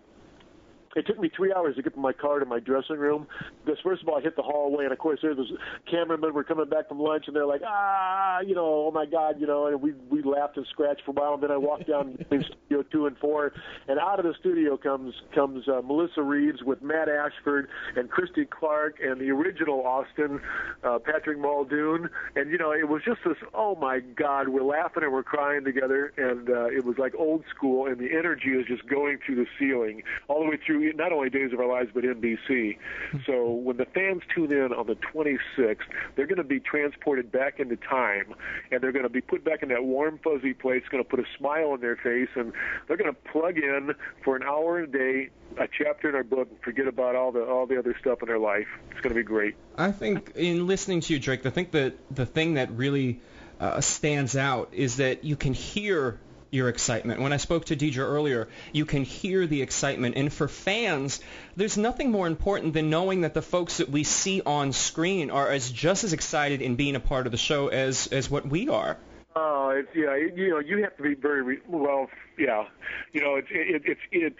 It took me three hours to get from my car to my dressing room. Because first of all, I hit the hallway, and of course, there was cameramen were coming back from lunch, and they're like, ah, you know, oh my God, you know, and we we laughed and scratched for a while, and then I walked down between studio two and four, and out of the studio comes comes uh, Melissa Reeves with Matt Ashford and Christy Clark and the original Austin, uh, Patrick Muldoon, and you know, it was just this, oh my God, we're laughing and we're crying together, and uh, it was like old school, and the energy is just going through the ceiling all the way through. Not only Days of Our Lives, but N B C. So when the fans tune in on the twenty-sixth, they're going to be transported back into time, and they're going to be put back in that warm, fuzzy place, going to put a smile on their face, and they're going to plug in for an hour a day, a chapter in our book, and forget about all the all the other stuff in their life. It's going to be great. I think in listening to you, Drake, I think that the thing that really uh, stands out is that you can hear your excitement. When I spoke to Deidre earlier, you can hear the excitement. And for fans, there's nothing more important than knowing that the folks that we see on screen are as just as excited in being a part of the show as, as what we are. Oh, it's, yeah, you know, you have to be very, re- well, yeah, you know, it's it, it, it's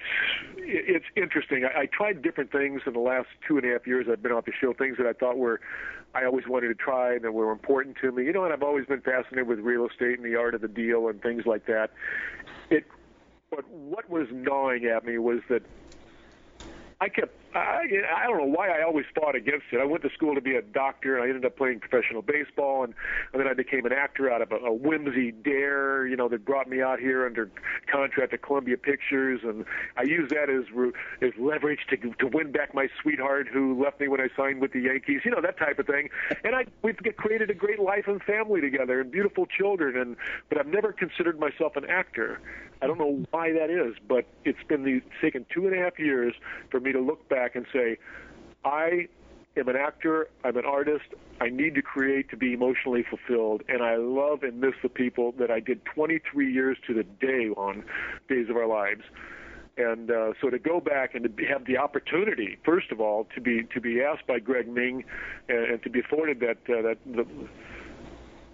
it's interesting. I, I tried different things in the last two and a half years I've been off the show, things that I thought were, I always wanted to try and that were important to me. You know, and I've always been fascinated with real estate and the art of the deal and things like that. It, but what was gnawing at me was that I kept, I, I don't know why I always fought against it. I went to school to be a doctor, and I ended up playing professional baseball, and, and then I became an actor out of a, a whimsy dare, you know, that brought me out here under contract to Columbia Pictures, and I used that as as leverage to to win back my sweetheart who left me when I signed with the Yankees, you know, that type of thing. And I we've created a great life and family together and beautiful children, and but I've never considered myself an actor. I don't know why that is, but it's been the, it's taken two and a half years for me to look back and say, I am an actor, I'm an artist, I need to create to be emotionally fulfilled, and I love and miss the people that I did twenty-three years to the day on Days of Our Lives. And uh, so to go back and to have the opportunity, first of all, to be to be asked by Greg Ming and, and to be afforded that uh, that the,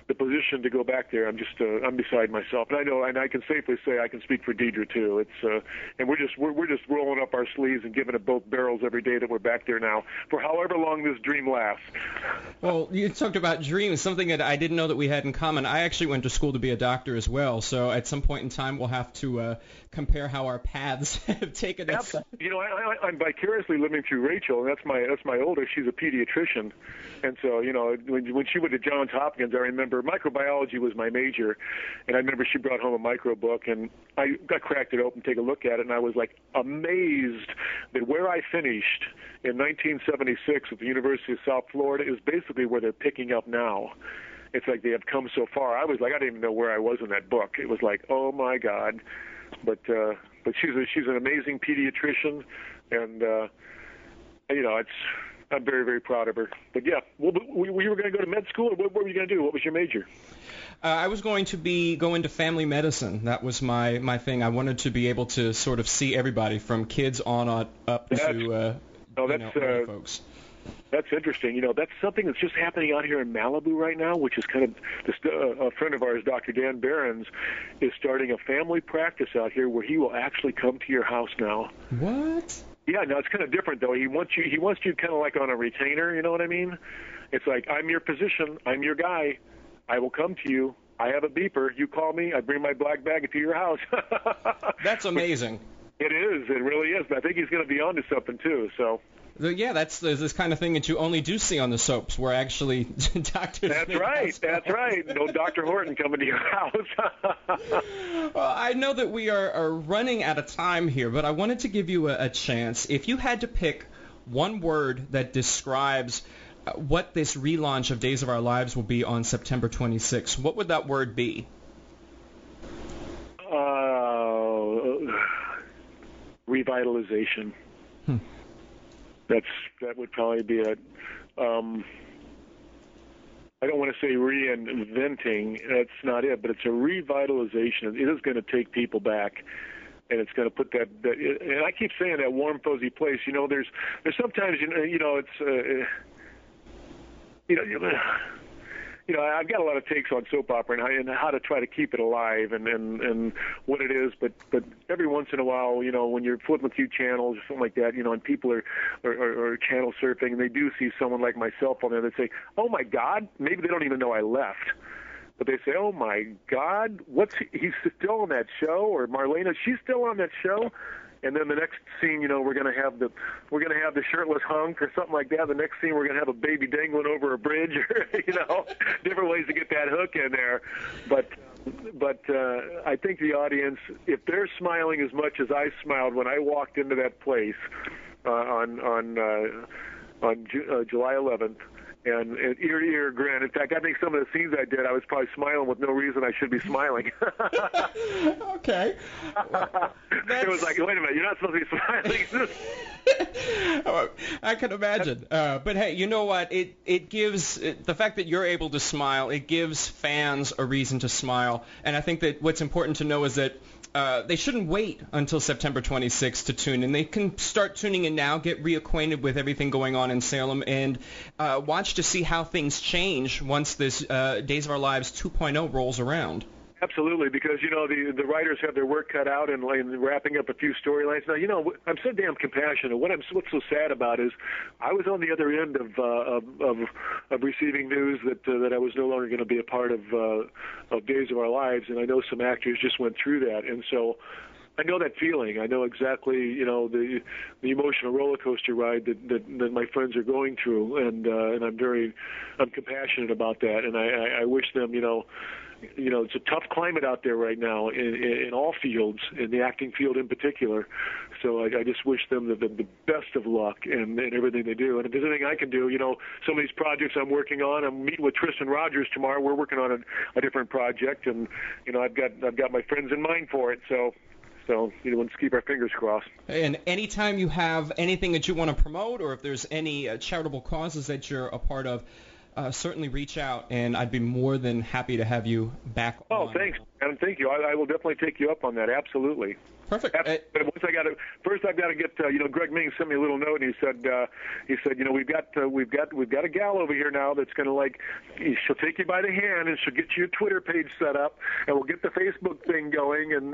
the position to go back there, I'm just uh, I'm beside myself, and I know, and I can safely say I can speak for Deidre too. It's uh, and we're just we're, we're just rolling up our sleeves and giving it both barrels every day that we're back there now for however long this dream lasts. Well, you talked about dreams, something that I didn't know that we had in common. I actually went to school to be a doctor as well, so at some point in time we'll have to uh, compare how our paths have taken us. You know, I, I, I'm vicariously living through Rachel, and that's my that's my older. She's a pediatrician, and so you know when when she went to Johns Hopkins, I remember. Microbiology was my major, and I remember she brought home a micro book, and I got cracked it open, take a look at it, and I was like amazed that where I finished in nineteen seventy-six at the University of South Florida is basically where they're picking up now. it's like they have come so far. I was like, I didn't even know where I was in that book. It was like, oh my God. But uh, but she's a, she's an amazing pediatrician, and uh, you know, it's I'm very very proud of her. But yeah, well, we, we were going to go to med school. Or what, what were you going to do? What was your major? Uh, I was going to be go into family medicine. That was my, my thing. I wanted to be able to sort of see everybody from kids on up that's, to uh, no, that's, you know, older uh, folks. That's interesting. You know, that's something that's just happening out here in Malibu right now, which is kind of this, uh, a friend of ours, Doctor Dan Behrens, is starting a family practice out here where he will actually come to your house now. What? Yeah, no, it's kind of different though. He wants you. He wants you kind of like on a retainer. You know what I mean? It's like, I'm your physician. I'm your guy. I will come to you. I have a beeper. You call me. I bring my black bag to your house. That's amazing. It is. It really is. But I think he's going to be onto something too. So. Yeah, that's this kind of thing that you only do see on the soaps, where actually doctors. That's right. That's right. No Doctor Horton coming to your house. Well, I know that we are, are running out of time here, but I wanted to give you a, a chance. If you had to pick one word that describes what this relaunch of Days of Our Lives will be on September twenty-sixth, what would that word be? Uh, revitalization. Hmm. That's that would probably be a. Um, I don't want to say reinventing. That's not it, but it's a revitalization. It is going to take people back, and it's going to put that. that and I keep saying that warm, fuzzy place. You know, there's there's sometimes you know you know it's uh, you know. You, You know, I've got a lot of takes on soap opera and how, and how to try to keep it alive and, and, and what it is. But, but every once in a while, you know, when you're flipping through channels or something like that, you know, and people are, are, are, are channel surfing, and they do see someone like myself on there, they say, oh, my God, maybe they don't even know I left. But they say, oh, my God, what's he, he's still on that show, or Marlena, she's still on that show. And then the next scene, you know, we're going to have the we're going to have the shirtless hunk or something like that. The next scene, we're going to have a baby dangling over a bridge, or you know, different ways to get that hook in there. But but uh, I think the audience, if they're smiling as much as I smiled when I walked into that place uh, on on uh, on Ju- uh, July eleventh. And an ear-to-ear grin. In fact, I think some of the scenes I did, I was probably smiling with no reason I should be smiling. Okay. Well, it was like, wait a minute, you're not supposed to be smiling. I can imagine. Uh, but, hey, you know what? It, it gives it, the fact that you're able to smile, it gives fans a reason to smile. And I think that what's important to know is that Uh, they shouldn't wait until September twenty-sixth to tune in. They can start tuning in now, get reacquainted with everything going on in Salem, and uh, watch to see how things change once this uh, Days of Our Lives two point oh rolls around. Absolutely, because, you know, the, the writers have their work cut out in, in wrapping up a few storylines. Now, you know, I'm so damn compassionate. What I'm what's so sad about is I was on the other end of uh, of, of of receiving news that uh, that I was no longer going to be a part of uh, of Days of Our Lives, and I know some actors just went through that, and so I know that feeling. I know exactly, you know, the the emotional roller coaster ride that, that, that my friends are going through, and uh, and I'm very I'm compassionate about that, and I, I, I wish them, you know. You know, it's a tough climate out there right now in, in, in all fields, in the acting field in particular. So I, I just wish them the, the, the best of luck in, in everything they do. And if there's anything I can do, you know, some of these projects I'm working on, I'm meeting with Tristan Rogers tomorrow. We're working on a, a different project, and you know, I've got I've got my friends in mind for it. So. So, you know, let's keep our fingers crossed. And anytime you have anything that you want to promote, or if there's any uh, charitable causes that you're a part of, uh, certainly reach out, and I'd be more than happy to have you back oh, on. Oh, thanks, and thank you. I, I will definitely take you up on that, absolutely. Perfect. But once I got to, first I've got to get uh, you know, Greg Ming sent me a little note, and he said uh, he said you know we've got uh, we've got we've got a gal over here now that's going to, like, she'll take you by the hand and she'll get your Twitter page set up, and we'll get the Facebook thing going, and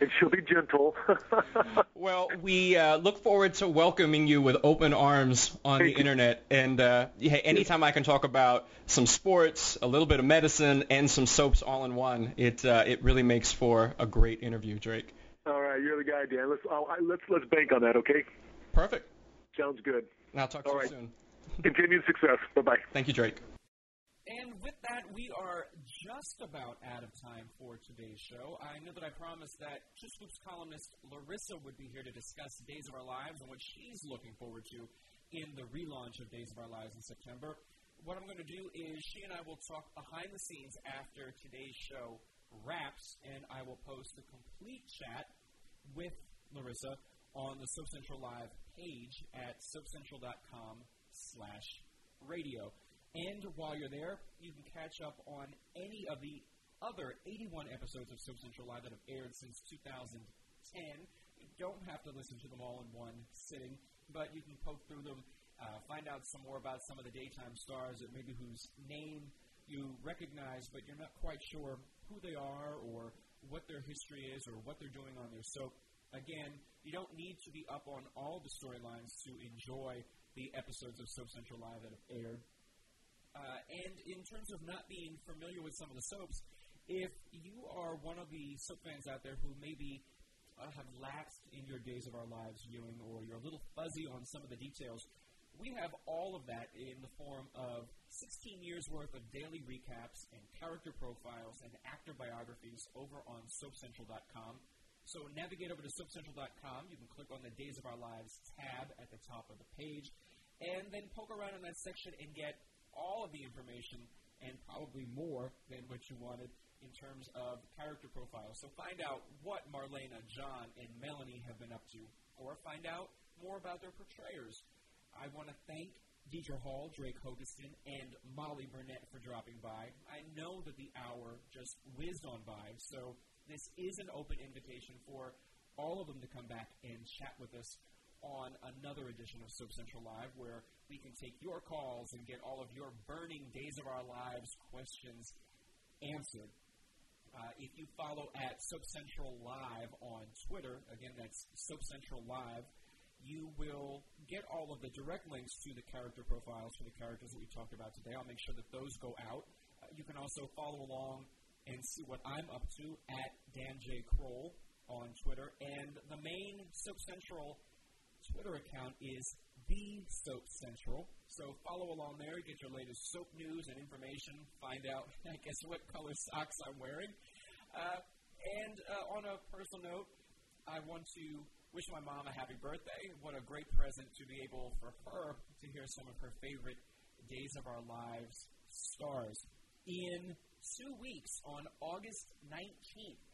and she'll be gentle. Well, we uh, look forward to welcoming you with open arms on the internet, and uh, yeah, anytime I can talk about some sports, a little bit of medicine, and some soaps all in one, it uh, it really makes for a great interview, Drake. All right, you're the guy, Dan. Let's I, let's let's bank on that, okay? Perfect. Sounds good. And I'll talk to All you right. soon. Continued success. Bye-bye. Thank you, Drake. And with that, we are just about out of time for today's show. I know that I promised that Two Scoops columnist Larissa would be here to discuss Days of Our Lives and what she's looking forward to in the relaunch of Days of Our Lives in September. what I'm going to do is she and I will talk behind the scenes after today's show wraps, and I will post a complete chat with Larissa on the Soap Central Live page at soap central dot com slash radio. And while you're there, you can catch up on any of the other eighty-one episodes of Soap Central Live that have aired since two thousand ten. You don't have to listen to them all in one sitting, but you can poke through them, uh, find out some more about some of the daytime stars that maybe whose name you recognize, but you're not quite sure who they are or what their history is or what they're doing on their soap. Again, you don't need to be up on all the storylines to enjoy the episodes of Soap Central Live that have aired. Uh, and in terms of not being familiar with some of the soaps, if you are one of the soap fans out there who maybe uh, have lapsed in your Days of Our Lives viewing or you're a little fuzzy on some of the details, we have all of that in the form of sixteen years worth of daily recaps and character profiles and actor biographies over on soap central dot com. So navigate over to soap central dot com. You can click on the Days of Our Lives tab at the top of the page, and then poke around in that section and get all of the information and probably more than what you wanted in terms of character profiles. So find out what Marlena, John, and Melanie have been up to, or find out more about their portrayers. I want to thank Deidre Hall, Drake Hogestyn, and Molly Burnett for dropping by. I know that the hour just whizzed on by, so this is an open invitation for all of them to come back and chat with us on another edition of Soap Central Live, where we can take your calls and get all of your burning Days of Our Lives questions answered. Uh, if you follow at Soap Central Live on Twitter, again, that's Soap Central Live, you will get all of the direct links to the character profiles for the characters that we talked about today. I'll make sure that those go out. Uh, you can also follow along and see what I'm up to at Dan J. Kroll on Twitter. And the main Soap Central Twitter account is The Soap Central, so follow along there, get your latest soap news and information, find out, I guess, what color socks I'm wearing. Uh, and uh, on a personal note, I want to wish my mom a happy birthday. What a great present to be able for her to hear some of her favorite Days of Our Lives stars. In two weeks, on August nineteenth,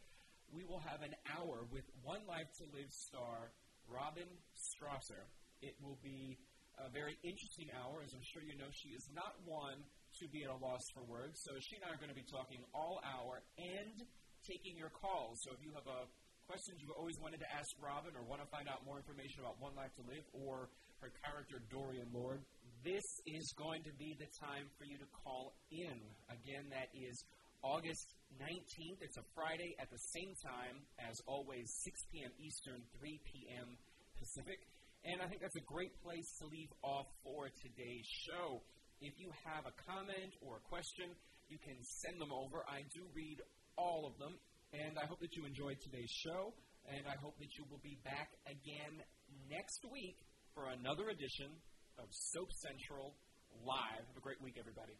we will have an hour with One Life to Live star Robin Strasser. It will be a very interesting hour. As I'm sure you know, she is not one to be at a loss for words, so she and I are going to be talking all hour and taking your calls. So if you have a questions you've always wanted to ask Robin or want to find out more information about One Life to Live or her character Dorian Lord, this is going to be the time for you to call in. Again, that is August nineteenth. It's a Friday at the same time, as always, six p.m. Eastern, three p.m. Pacific. And I think that's a great place to leave off for today's show. If you have a comment or a question, you can send them over. I do read all of them, and I hope that you enjoyed today's show, and I hope that you will be back again next week for another edition of Soap Central Live. Have a great week, everybody.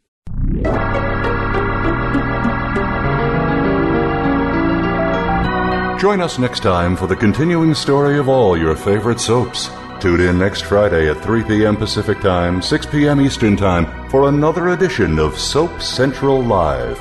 Join us next time for the continuing story of all your favorite soaps. Tune in next Friday at three p.m. Pacific Time, six p.m. Eastern Time for another edition of Soap Central Live